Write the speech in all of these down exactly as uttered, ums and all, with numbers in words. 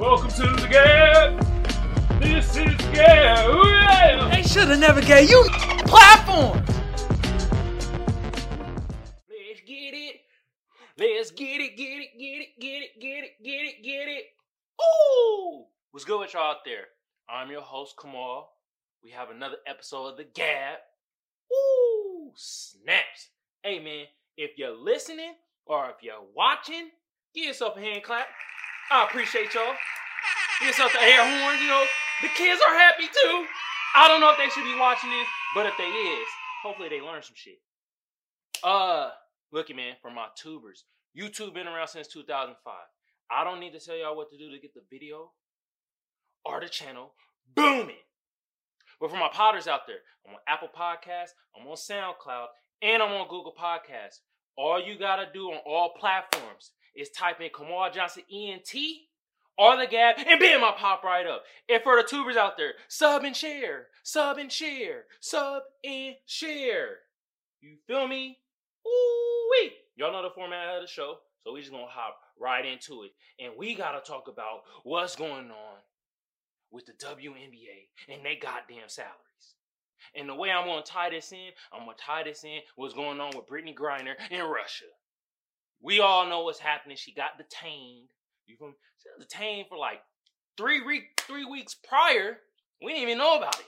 Welcome to the G A B. This is G A B. They should have never gave you platform. Let's get it. Let's get it, get it, get it, get it, get it, get it, get it. Ooh! What's good with y'all out there? I'm your host, Kamal. We have another episode of the G A B. Ooh! Snaps. Hey, man, if you're listening or if you're watching, give yourself a hand clap. I appreciate y'all. Give yourself the air horn, you know. The kids are happy too. I don't know if they should be watching this, but if they is, hopefully they learn some shit. Uh, looky, man, for my tubers. YouTube been around since two thousand five. I don't need to tell y'all what to do to get the video or the channel booming. But for my potters out there, I'm on Apple Podcasts, I'm on SoundCloud, and I'm on Google Podcasts. All you gotta do on all platforms is type in Kamal Johnson E N T or the G A B, and bam, I pop right up. And for the tubers out there, sub and share, sub and share, sub and share. You feel me? Ooh-wee. Y'all know the format of the show, so we just gonna hop right into it. And we gotta talk about what's going on with the W N B A and they goddamn salaries. And the way I'm gonna tie this in, I'm gonna tie this in what's going on with Brittney Griner in Russia. We all know what's happening. She got detained. You feel me? She was detained for like three week, three weeks prior. We didn't even know about it.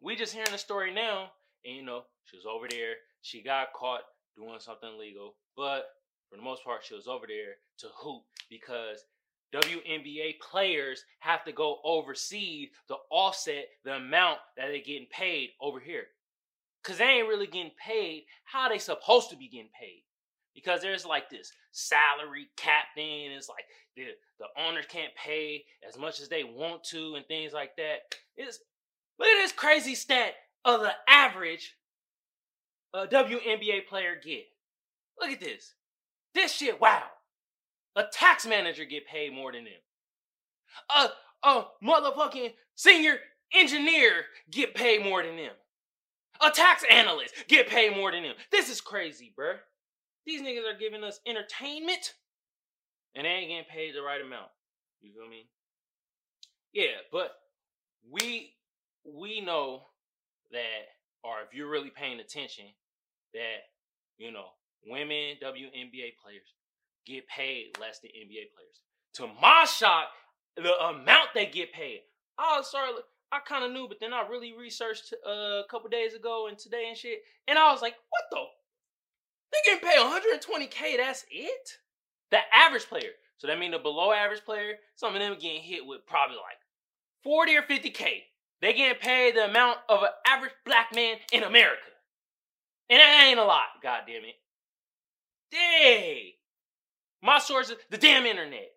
We just hearing the story now, and you know she was over there. She got caught doing something illegal, but for the most part, she was over there to hoop because W N B A players have to go overseas to offset the amount that they're getting paid over here. Because they ain't really getting paid how they supposed to be getting paid. Because there's like this salary cap thing. It's like the, the owners can't pay as much as they want to and things like that. It's, look at this crazy stat of the average a W N B A player get. Look at this. This shit, wow. A tax manager get paid more than them. A, a motherfucking senior engineer get paid more than them. A tax analyst get paid more than them. This is crazy, bruh. These niggas are giving us entertainment and they ain't getting paid the right amount. You feel me? Yeah, but we we know that, or if you're really paying attention, that, you know, women W N B A players get paid less than N B A players. To my shock, the amount they get paid. I was sorry, I kind of knew, but then I really researched uh, a couple days ago and today and shit, and I was like, what the? They getting paid one hundred twenty thousand, that's it? The average player. So that means the below average player, some of them getting hit with probably like forty or fifty thousand. They getting paid the amount of an average black man in America. And that ain't a lot, goddamn it. Dang. My source is the damn internet.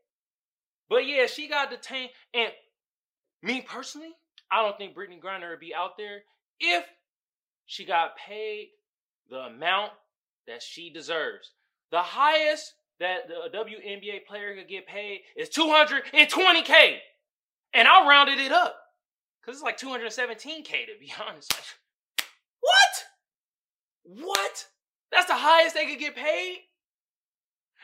But yeah, she got detained. And me personally, I don't think Brittney Griner would be out there if she got paid the amount that she deserves. The highest that a W N B A player could get paid is two hundred twenty thousand. And I rounded it up. Because it's like two hundred seventeen thousand to be honest. What? What? That's the highest they could get paid?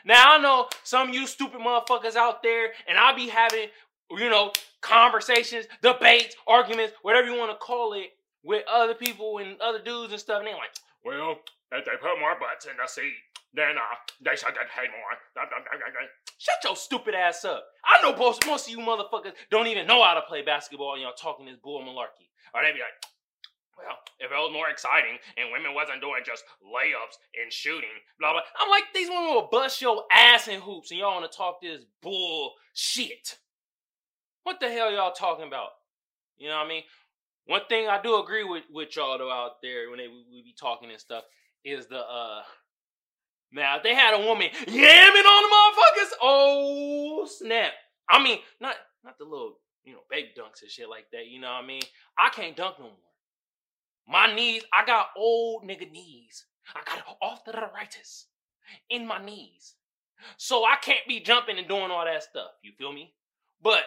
Now, I know some of you stupid motherfuckers out there, and I'll be having, you know, conversations, debates, arguments, whatever you want to call it, with other people and other dudes and stuff, and they're like, well, if they put more butts in the seat, then uh, they should get paid more. Shut your stupid ass up. I know most, most of you motherfuckers don't even know how to play basketball, and y'all talking this bull malarkey. Or they be like, well, if it was more exciting and women wasn't doing just layups and shooting, blah, blah. I'm like, these women will bust your ass in hoops and y'all want to talk this bullshit. What the hell y'all talking about? You know what I mean? One thing I do agree with, with y'all though out there when they we be talking and stuff is the, uh, now if they had a woman yamming on the motherfuckers, oh snap. I mean, not, not the little, you know, baby dunks and shit like that, you know what I mean? I can't dunk no more. My knees, I got old nigga knees. I got arthritis in my knees. So I can't be jumping and doing all that stuff. You feel me? But,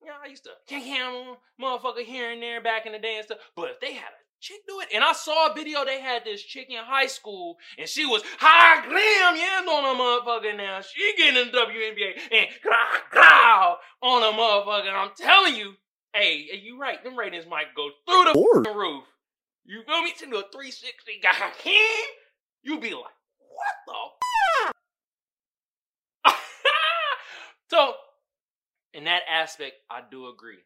you know, I used to kick him, motherfucker here and there back in the day and stuff. But if they had a chick do it? And I saw a video, they had this chick in high school, and she was high glam, yeah, on a motherfucker now. She getting in the W N B A and growl, growl on a motherfucker. I'm telling you, hey, you right, them ratings might go through the Lord. roof. You feel me? To do a three sixty guy, you be like, what the f-? So, in that aspect, I do agree.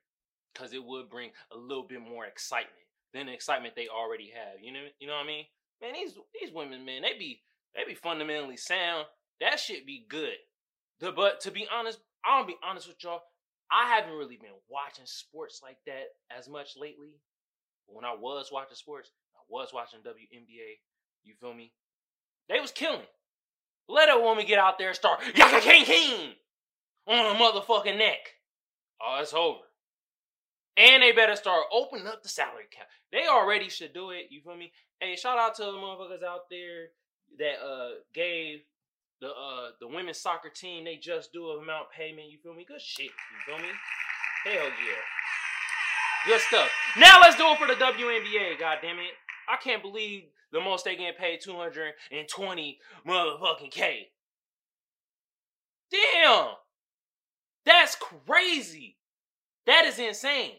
Because it would bring a little bit more excitement than the excitement they already have. You know, you know what I mean? Man, these these women, man, they be they be fundamentally sound. That shit be good. The, but to be honest, I'll be honest with y'all. I haven't really been watching sports like that as much lately. But when I was watching sports, I was watching W N B A. You feel me? They was killing. Let a woman get out there and start yaka king king on a motherfucking neck. Oh, it's over. And they better start opening up the salary cap. They already should do it. You feel me? Hey, shout out to the motherfuckers out there that uh gave the uh the women's soccer team they just due amount payment. You feel me? Good shit. You feel me? Hell yeah. Good stuff. Now let's do it for the W N B A. God damn it! I can't believe the most they getting paid two hundred twenty motherfucking K. Damn, that's crazy. That is insane.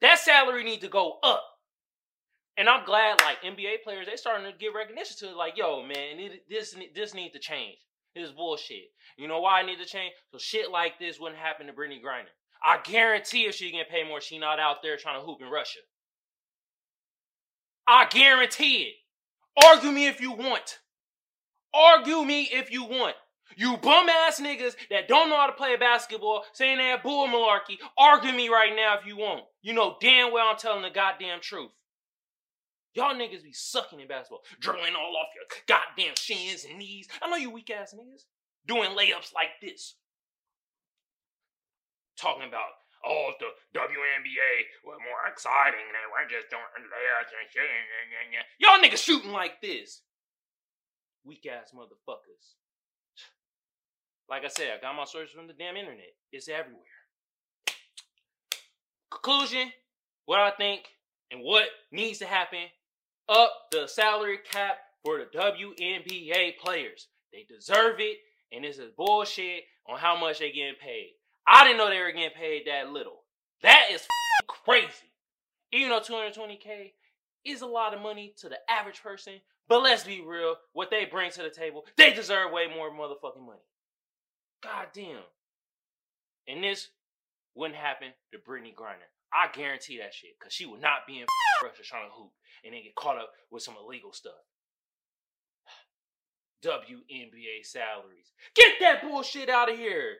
That salary need to go up. And I'm glad, like, N B A players, they starting to get recognition to it. Like, yo, man, it, this, this need to change. This is bullshit. You know why it need to change? So shit like this wouldn't happen to Brittney Griner. I guarantee if she can pay more, she not out there trying to hoop in Russia. I guarantee it. Argue me if you want. Argue me if you want. You bum-ass niggas that don't know how to play basketball, saying that bull malarkey, argue me right now if you want. You know damn well I'm telling the goddamn truth. Y'all niggas be sucking in basketball, dribbling all off your goddamn shins and knees. I know you weak-ass niggas doing layups like this. Talking about, oh, the W N B A was more exciting and we're just doing layups and shit. Y'all niggas shooting like this. Weak-ass motherfuckers. Like I said, I got my sources from the damn internet. It's everywhere. Conclusion, what I think and what needs to happen, up the salary cap for the W N B A players. They deserve it, and this is bullshit on how much they getting paid. I didn't know they were getting paid that little. That is crazy. Even though two hundred twenty K is a lot of money to the average person, but let's be real, what they bring to the table, they deserve way more motherfucking money. God damn. And this wouldn't happen to Brittney Griner. I guarantee that shit. Because she would not be in Russia trying to hoop and then get caught up with some illegal stuff. W N B A salaries. Get that bullshit out of here.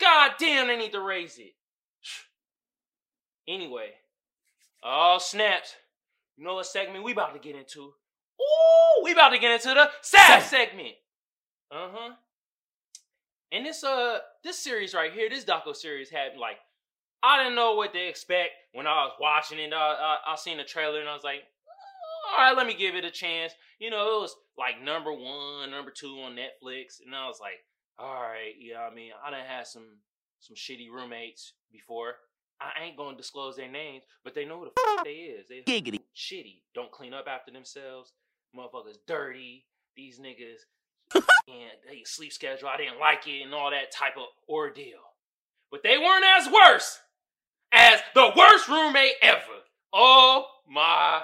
God damn, they need to raise it. Anyway. Oh, snaps. You know what segment we about to get into? Ooh, we about to get into the sad segment. Uh-huh. And this uh this series right here, this docu-series had, like, I didn't know what to expect when I was watching it. I, I, I seen the trailer and I was like, all right, let me give it a chance. You know, it was like number one, number two on Netflix. And I was like, all right, you know what I mean? I done had some, some shitty roommates before. I ain't going to disclose their names, but they know who the f*** they is. They Giggity. Shitty. Don't clean up after themselves. Motherfuckers dirty. These niggas. And they sleep schedule, I didn't like it, and all that type of ordeal. But they weren't as worse as the worst roommate ever. Oh my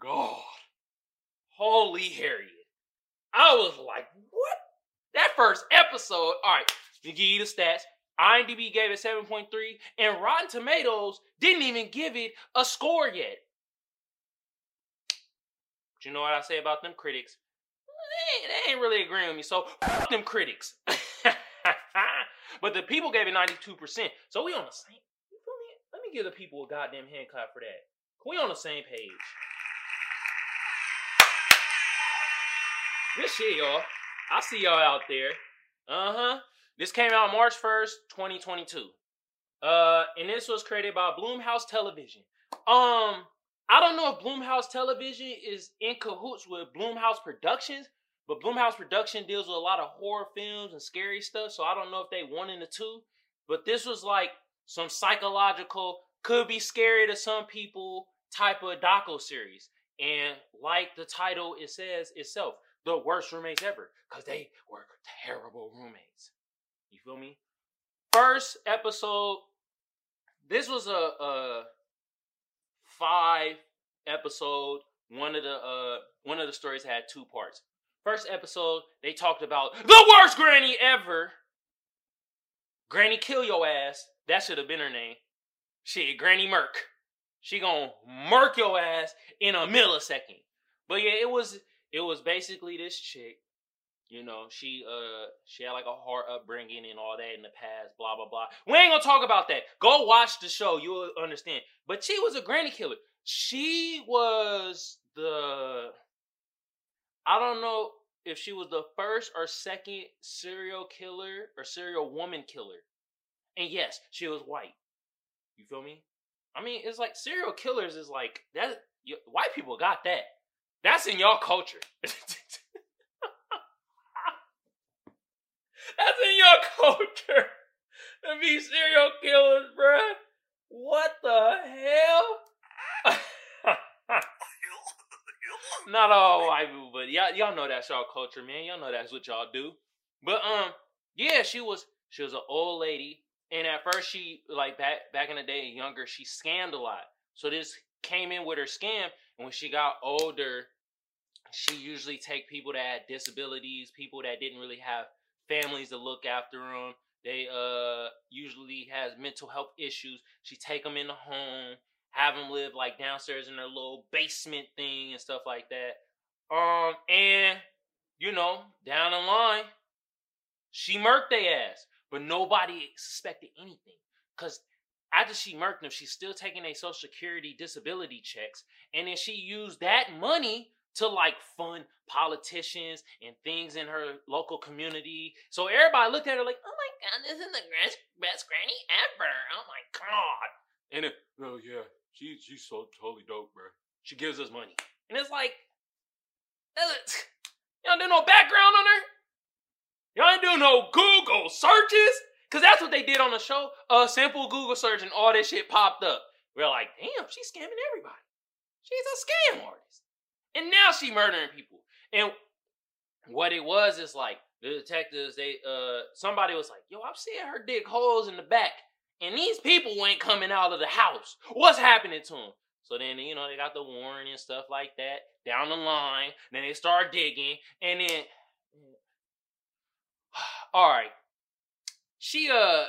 God. Holy Harriet. I was like, what? That first episode, all right, let me give you the stats. I M D B gave it seven point three, and Rotten Tomatoes didn't even give it a score yet. But you know what I say about them critics? They, they ain't really agreeing with me, so f*** them critics. But the people gave it ninety-two percent, so we on the same. You feel me? Let me give the people a goddamn hand clap for that. We on the same page. Good shit, y'all. I see y'all out there. Uh-huh. This came out March first, twenty twenty-two. Uh, and this was created by Blumhouse Television. Um, I don't know if Blumhouse Television is in cahoots with Blumhouse Productions, but Blumhouse Production deals with a lot of horror films and scary stuff, so I don't know if they one and the two. But this was like some psychological, could be scary to some people type of docu-series. And like the title, it says itself, the worst roommates ever, because they were terrible roommates. You feel me? First episode, this was a, a five episode. One of the uh, one of the stories had two parts. First episode, they talked about the worst granny ever. Granny Kill Your Ass. That should have been her name. Shit, Granny Murk. She gonna murk your ass in a millisecond. But yeah, it was it was basically this chick. You know, she uh she had like a hard upbringing and all that in the past, blah, blah, blah. We ain't gonna talk about that. Go watch the show. You'll understand. But she was a granny killer. She was the... I don't know if she was the first or second serial killer or serial woman killer. And yes, she was white. You feel me? I mean, it's like serial killers is like that. You, white people got that. That's in your culture. That's in your culture. To be serial killers, bruh. What the hell? Not all white people, but y'all, y'all know that's y'all culture, man. Y'all know that's what y'all do. But um, yeah, she was she was an old lady. And at first, she, like, back back in the day, younger, she scammed a lot. So this came in with her scam. And when she got older, she usually take people that had disabilities, people that didn't really have families to look after them. They uh usually has mental health issues. She take them in the home, have them live, like, downstairs in their little basement thing and stuff like that. Um, and, you know, down the line, she murked their ass. But nobody suspected anything. Because after she murked them, she's still taking their Social Security disability checks. And then she used that money to like fund politicians and things in her local community. So everybody looked at her like, oh my God, this is the best granny ever. Oh my God. And it, oh yeah, she, she's so totally dope, bro. She gives us money. And it's like, y'all do no background on her? Y'all ain't do no Google searches? Because that's what they did on the show. A simple Google search and all this shit popped up. We're like, damn, she's scamming everybody. She's a scam artist. And now she murdering people. And what it was is like, the detectives, they, uh, somebody was like, yo, I'm seeing her dig holes in the back. And these people ain't coming out of the house. What's happening to them? So then, you know, they got the warrant and stuff like that down the line. Then they start digging. And then... all right, she, uh,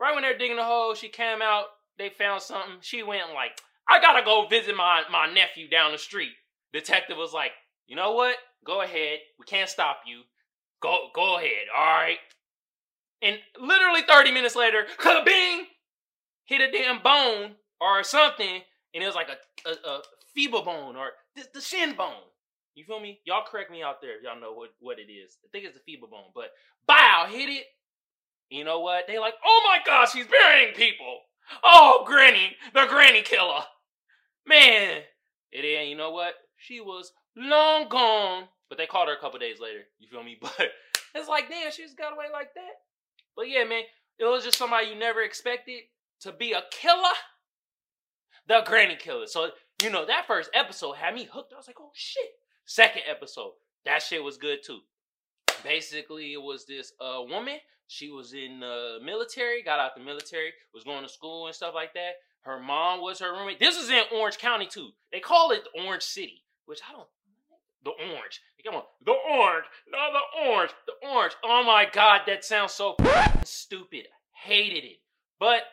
right when they're digging the hole, she came out, they found something. She went like, I gotta go visit my, my nephew down the street. Detective was like, you know what? Go ahead. We can't stop you. Go, go ahead. All right. And literally thirty minutes later, ka-bing, hit a damn bone or something. And it was like a, a, a feeble bone or the, the shin bone. You feel me? Y'all correct me out there if y'all know what, what it is. I think it's the feeble bone, but bow, hit it. You know what? They like, oh my gosh, she's burying people. Oh, Granny, the Granny Killer. Man. And then, you know what? She was long gone, but they called her a couple days later. You feel me? But it's like, damn, she just got away like that. But yeah, man, it was just somebody you never expected to be a killer. The Granny Killer. So, you know, that first episode had me hooked. I was like, oh, shit. Second episode, that shit was good too. Basically, it was this uh, woman. She was in the military, got out the military, was going to school and stuff like that. Her mom was her roommate. This is in Orange County too. They call it Orange City, which I don't. The Orange. Come on, the Orange. No, the Orange. The Orange. Oh my God, that sounds so stupid. Hated it. But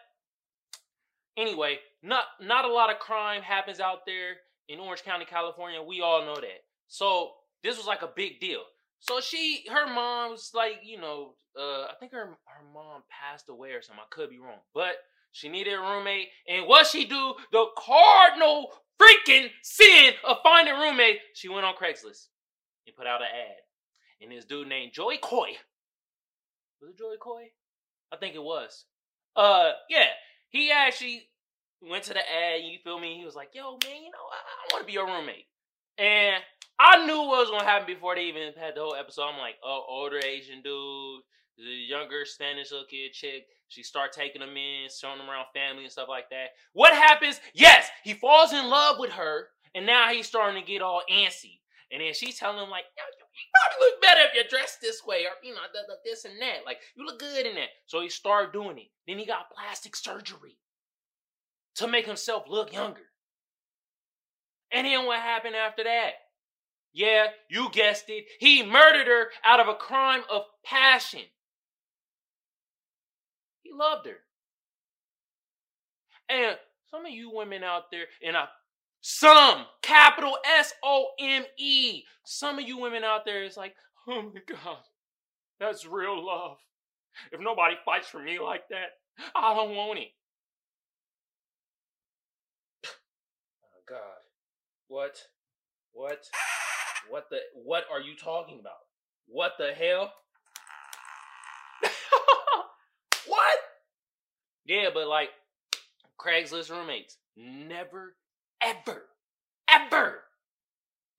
anyway, not not a lot of crime happens out there in Orange County, California. We all know that. So this was like a big deal. So she, her mom was like, you know, uh, I think her, her mom passed away or something. I could be wrong. But she needed a roommate. And what she do, the cardinal freaking sin of finding a roommate, she went on Craigslist and put out an ad. And this dude named Joey Coy. Was it Joey Coy? I think it was. Uh, yeah, he actually went to the ad, you feel me? He was like, yo, man, you know, I, I want to be your roommate. And I knew what was going to happen before they even had the whole episode. I'm like, oh, older Asian dude, the younger Spanish little kid chick. She start taking him in, showing him around family and stuff like that. What happens? Yes, he falls in love with her, and now he's starting to get all antsy. And then she's telling him, like, yo, you probably look better if you're dressed this way, or, you know, this and that. Like, you look good in that. So he started doing it. Then he got plastic surgery to make himself look younger. And then what happened after that? Yeah, you guessed it. He murdered her out of a crime of passion. He loved her. And some of you women out there, and I, some, capital S O M E, some of you women out there is like, oh my God, that's real love. If nobody fights for me like that, I don't want it. Oh God, what, what? What the, what are you talking about? What the hell? What? Yeah, but like, Craigslist roommates. Never, ever, ever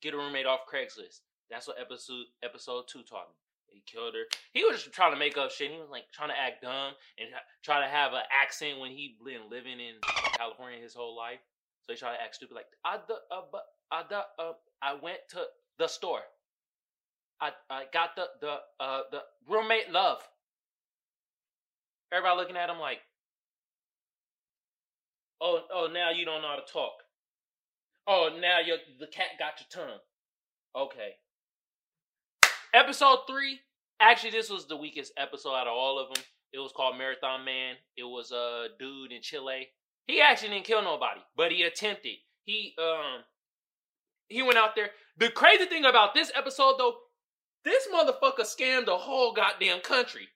get a roommate off Craigslist. That's what episode episode two taught me. He killed her. He was just trying to make up shit. He was like trying to act dumb and try to have an accent when he been living in California his whole life. So he tried to act stupid like, I, the, uh, but, I, the, uh, I went to the store. I I got the the uh the roommate love. Everybody looking at him like, oh oh now you don't know how to talk. Oh now your the cat got your tongue. Okay. Episode three. Actually, this was the weakest episode out of all of them. It was called Marathon Man. It was a dude in Chile. He actually didn't kill nobody, but he attempted. He um. He went out there. The crazy thing about this episode, though, this motherfucker scammed the whole goddamn country.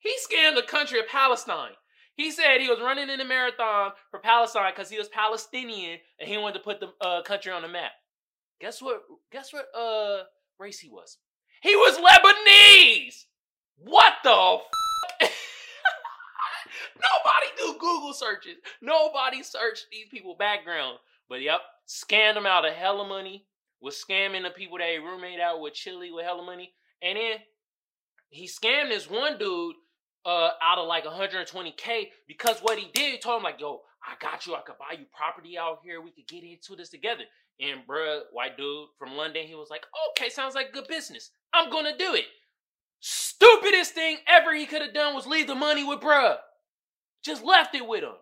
He scammed the country of Palestine. He said he was running in a marathon for Palestine because he was Palestinian and he wanted to put the uh, country on the map. Guess what? Guess what uh, race he was? He was Lebanese! What the f***? Nobody do Google searches. Nobody searched these people's background. But yep, scammed them out of hella money, was scamming the people that he roommate out with Chili with hella money. And then he scammed this one dude uh, out of like one hundred twenty K because what he did, he told him like, yo, I got you. I could buy you property out here. We could get into this together. And bruh, white dude from London, he was like, okay, sounds like good business. I'm going to do it. Stupidest thing ever he could have done was leave the money with bruh. Just left it with him.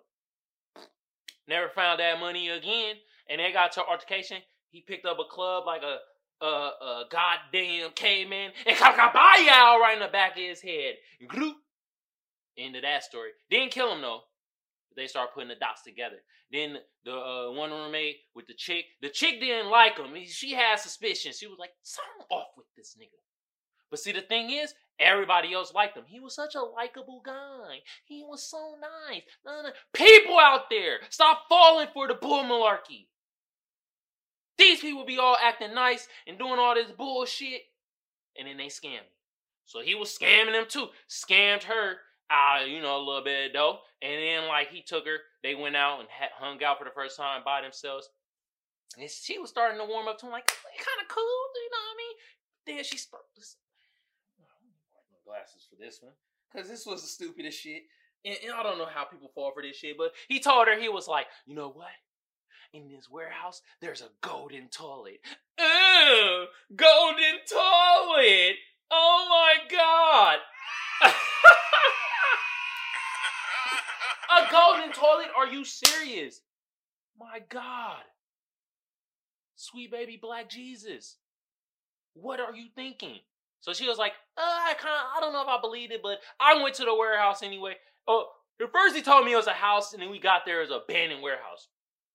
Never found that money again. And they got to altercation. He picked up a club like a a, a goddamn caveman and kakabaya right in the back of his head. Gloop. End of that story. Didn't kill him though. They start putting the dots together. Then the uh, one roommate with the chick. The chick didn't like him. She had suspicions. She was like, something off with this nigga. But see, the thing is, everybody else liked him. He was such a likable guy. He was so nice. People out there, stop falling for the bull malarkey. These people be all acting nice and doing all this bullshit. And then they scam him. So he was scamming them too. Scammed her, uh, you know, a little bit though. And then like he took her. They went out and had, hung out for the first time by themselves. And she was starting to warm up to him like, kind of cool, you know what I mean? Then she spoke. Glasses for this one, because this was the stupidest shit, and, and I don't know how people fall for this shit, but he told her, he was like, you know what, in this warehouse, there's a golden toilet. Ew, golden toilet, oh my God. A golden toilet, are you serious? My God, sweet baby black Jesus, what are you thinking? So she was like, uh, I kind of, I don't know if I believed it, but I went to the warehouse anyway. Oh, at first he told me it was a house, and then we got there as an abandoned warehouse.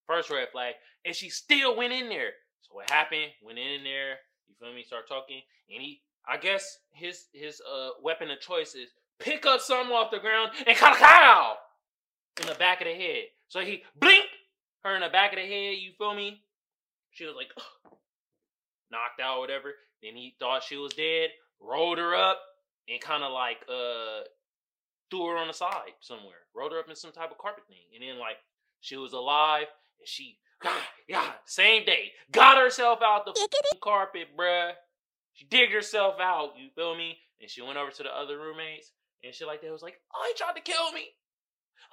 First red flag. And she still went in there. So what happened? Went in there. You feel me? Start talking. And he, I guess his his uh weapon of choice is pick up something off the ground and ka-ka-ow in the back of the head. So he blink her in the back of the head. You feel me? She was like, ugh. Knocked out or whatever. Then he thought she was dead, rolled her up, and kind of like uh, threw her on the side somewhere. Rolled her up in some type of carpet thing. And then like she was alive, and she, God, God, same day, got herself out the carpet, bruh. She digged herself out, you feel me? And she went over to the other roommates, and shit like that. It was like, oh, he tried to kill me.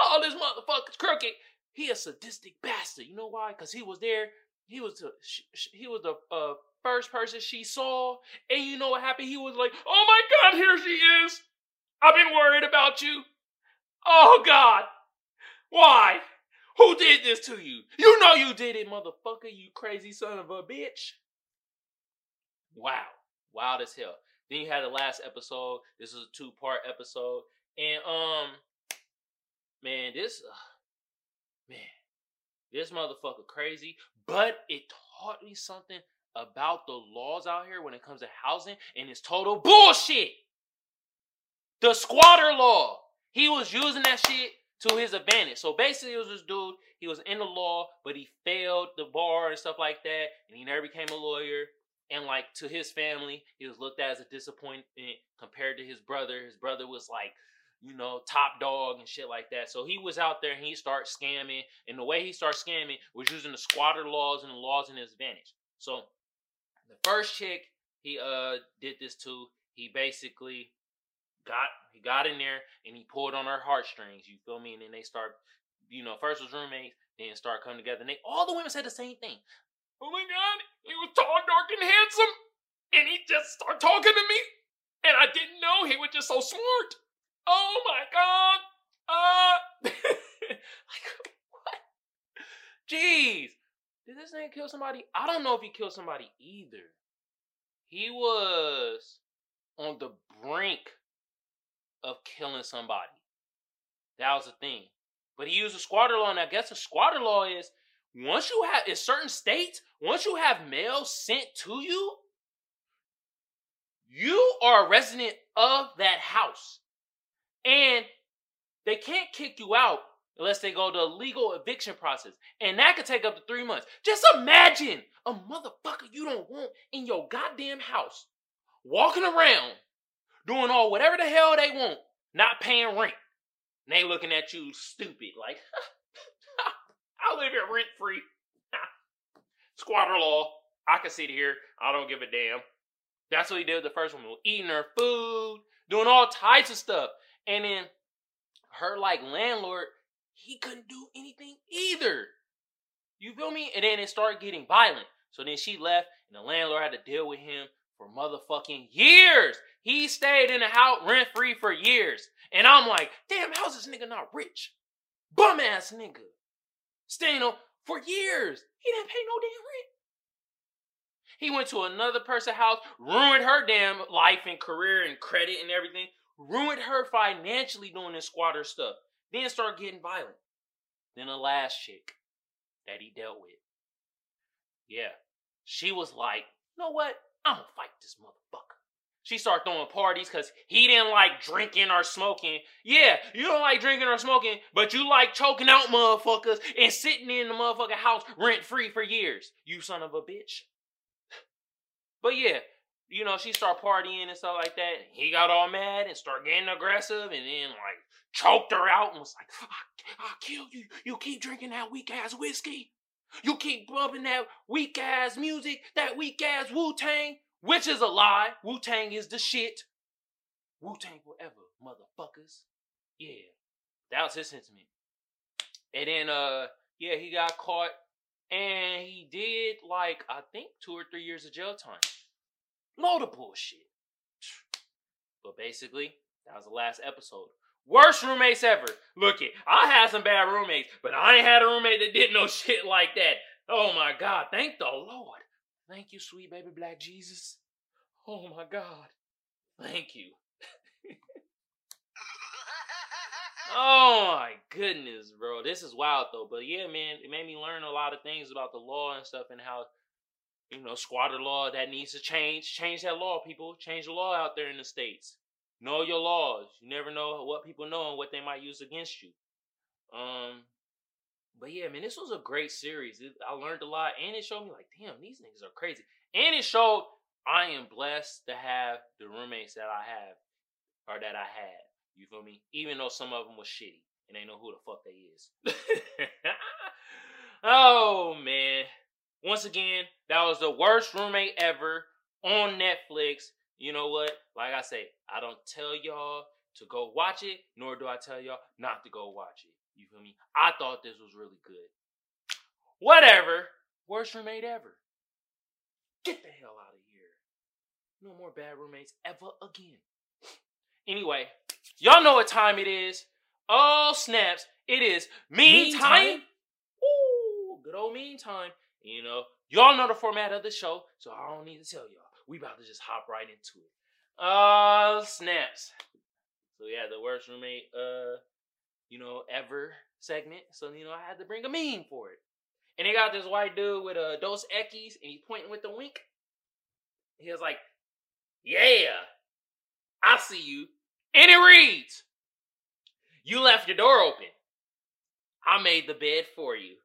Oh, this motherfucker's crooked. He a sadistic bastard. You know why? Because he was there. He was the, sh- sh- he was the uh, first person she saw. And you know what happened? He was like, oh my God, here she is. I've been worried about you. Oh God. Why? Who did this to you? You know you did it, motherfucker, you crazy son of a bitch. Wow. Wild as hell. Then you had the last episode. This is a two-part episode. And, um, man, this, uh, man, this motherfucker crazy. But it taught me something about the laws out here when it comes to housing. And it's total bullshit. The squatter law. He was using that shit to his advantage. So basically, it was this dude. He was in the law, but he failed the bar and stuff like that. And he never became a lawyer. And, like, to his family, he was looked at as a disappointment compared to his brother. His brother was, like, you know, top dog and shit like that. So he was out there and he started scamming. And the way he started scamming was using the squatter laws and the laws in his advantage. So the first chick he uh did this to, he basically got he got in there and he pulled on her heartstrings. You feel me? And then they start, you know, first was roommates, then start coming together. And they, all the women said the same thing. Oh my God, he was tall, dark, and handsome, and he just started talking to me, and I didn't know he was just so smart. Oh my God. Uh, like, what? Jeez. Did this nigga kill somebody? I don't know if he killed somebody either. He was on the brink of killing somebody. That was the thing. But he used a squatter law, and I guess the squatter law is, once you have, in certain states, once you have mail sent to you, you are a resident of that house. And they can't kick you out unless they go to a legal eviction process. And that could take up to three months. Just imagine a motherfucker you don't want in your goddamn house, walking around, doing all whatever the hell they want, not paying rent. And they looking at you stupid, like, I live here rent free. Squatter law. I can sit here. I don't give a damn. That's what he did with the first woman. Eating her food. Doing all types of stuff. And then her like landlord, he couldn't do anything either. You feel me? And then it started getting violent. So then she left and the landlord had to deal with him for motherfucking years. He stayed in the house rent free for years. And I'm like, damn, how's this nigga not rich? Bum ass nigga. Staying on for years. He didn't pay no damn rent. He went to another person's house, ruined her damn life and career and credit and everything. Ruined her financially doing this squatter stuff. Then started getting violent. Then the last chick that he dealt with. Yeah. She was like, you know what? I'm gonna fight this motherfucker. She started throwing parties because he didn't like drinking or smoking. Yeah, you don't like drinking or smoking, but you like choking out motherfuckers and sitting in the motherfucking house rent-free for years. You son of a bitch. But yeah, you know, she started partying and stuff like that. He got all mad and started getting aggressive and then like choked her out and was like, I, I'll kill you. You keep drinking that weak-ass whiskey. You keep bumping that weak-ass music, that weak-ass Wu-Tang. Which is a lie. Wu-Tang is the shit. Wu-Tang forever, motherfuckers. Yeah. That was his sentiment. And then, uh, yeah, he got caught. And he did, like, I think two or three years of jail time. Load of bullshit. But basically, that was the last episode. Worst roommates ever. Look it, I had some bad roommates, but I ain't had a roommate that did no shit like that. Oh, my God. Thank the Lord. Thank you, sweet baby black Jesus. Oh my God. Thank you. Oh my goodness, bro. This is wild though. But yeah, man, it made me learn a lot of things about the law and stuff and how, you know, squatter law, that needs to change. Change that law, people. Change the law out there in the States. Know your laws. You never know what people know and what they might use against you. Um... But yeah, man, this was a great series. It, I learned a lot, and it showed me like, damn, these niggas are crazy. And it showed I am blessed to have the roommates that I have, or that I had. You feel me? Even though some of them was shitty, and they know who the fuck they is. Oh, man. Once again, that was the worst roommate ever on Netflix. You know what? Like I say, I don't tell y'all to go watch it, nor do I tell y'all not to go watch it. You feel me? I thought this was really good. Whatever. Worst roommate ever. Get the hell out of here. No more bad roommates ever again. Anyway, y'all know what time it is. Oh, snaps. It is mean time. Ooh, good old mean time. You know, y'all know the format of the show, so I don't need to tell y'all. We about to just hop right into it. Oh, snaps. So, yeah, the worst roommate, uh, you know, ever segment. So, you know, I had to bring a meme for it. And they got this white dude with a uh, Dos Equis, and he's pointing with the wink. He was like, yeah, I see you. And it reads, you left your door open. I made the bed for you.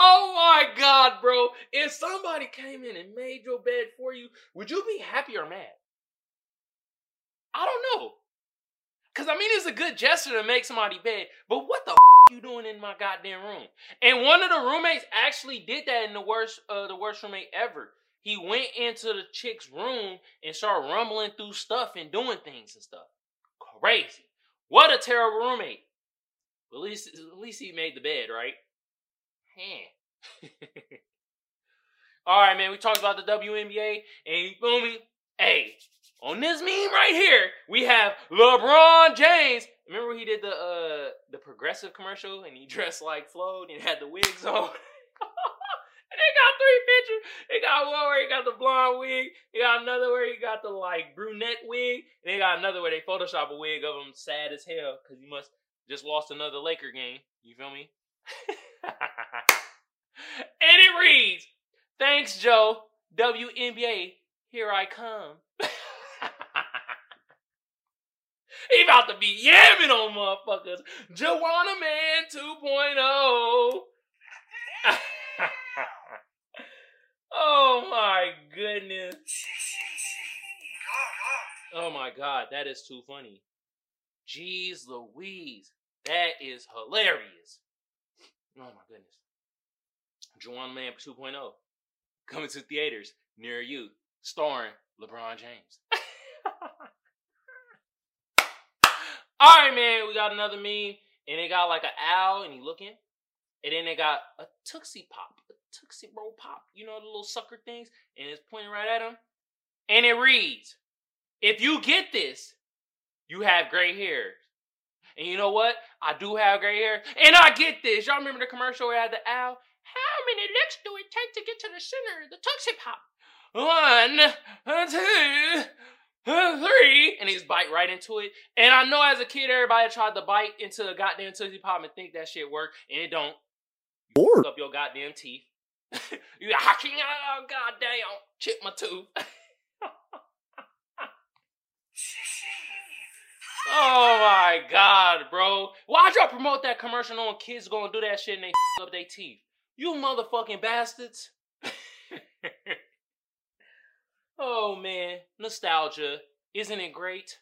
Oh my God, bro. If somebody came in and made your bed for you, would you be happy or mad? I don't know. Because, I mean, it's a good gesture to make somebody bed, but what the f*** you doing in my goddamn room? And one of the roommates actually did that in the worst, uh, the worst roommate ever. He went into the chick's room and started rumbling through stuff and doing things and stuff. Crazy. What a terrible roommate. At least, at least he made the bed, right? Man. All right, man. We talked about the W N B A, and you feel me? Hey, on this meme right here, we have LeBron James. Remember when he did the uh, the Progressive commercial, and he dressed like Floyd and had the wigs on? And they got three pictures. They got one where he got the blonde wig. They got another where he got the like brunette wig. And they got another where they Photoshop a wig of him sad as hell because he must just lost another Laker game. You feel me? And it reads, thanks, Joe. W N B A, here I come. He about to be yamming on motherfuckers. Joanna Man two point oh. Oh, my goodness. Oh, my God. That is too funny. Jeez Louise. That is hilarious. Oh, my goodness. Joanna Man two point oh, coming to theaters near you, starring LeBron James. All right, man, we got another meme, and it got like an owl, and he looking, and then they got a Tootsie Pop, a Tootsie Roll Pop, you know, the little sucker things, and it's pointing right at him, and it reads, if you get this, you have gray hair. And you know what? I do have gray hair, and I get this. Y'all remember the commercial where I had the owl? How many licks do it take to get to the center of the Tootsie Pop? One, two, three. And he's bite right into it. And I know as a kid, everybody tried to bite into a goddamn Tootsie Pop and think that shit worked, and it don't. You or. Fuck up your goddamn teeth. You like, I can't, oh, goddamn, chip my tooth. Oh my God, bro. Why'd y'all promote that commercial on kids gonna do that shit and they f*** up their teeth? You motherfucking bastards. Oh man, nostalgia. Isn't it great?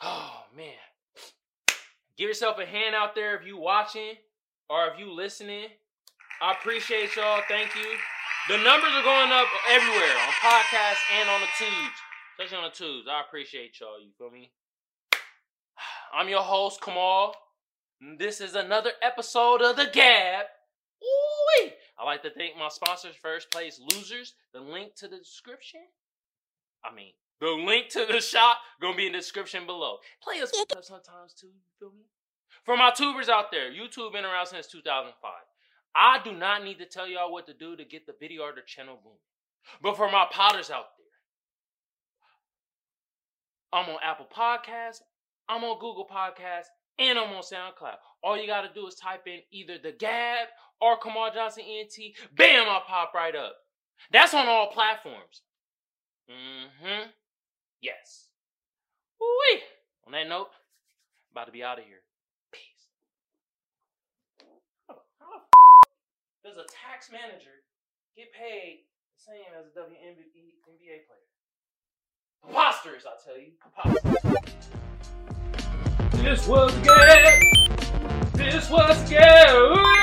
Oh man. Give yourself a hand out there if you watching or if you listening. I appreciate y'all, thank you. The numbers are going up everywhere, on podcasts and on the tubes. Especially on the tubes, I appreciate y'all, you feel me? I'm your host, Kamal. This is another episode of the G A B. Ooh-wee. I like to thank my sponsors, First Place Losers. The link to the description. I mean, the link to the shop gonna be in the description below. Play us sometimes too, you feel me? For my tubers out there, YouTube been around since two thousand five. I do not need to tell y'all what to do to get the video or the channel booming. But for my potters out there, I'm on Apple Podcasts. I'm on Google Podcasts, and I'm on SoundCloud. All you got to do is type in either The G A B or Kamal Johnson N T. Bam, I'll pop right up. That's on all platforms. Mm-hmm. Yes. Woo-wee. On that note, I'm about to be out of here. Peace. How the f*** does a tax manager get paid the same as a W N B A player? Preposterous, I tell you. Preposterous. This was good. This was good.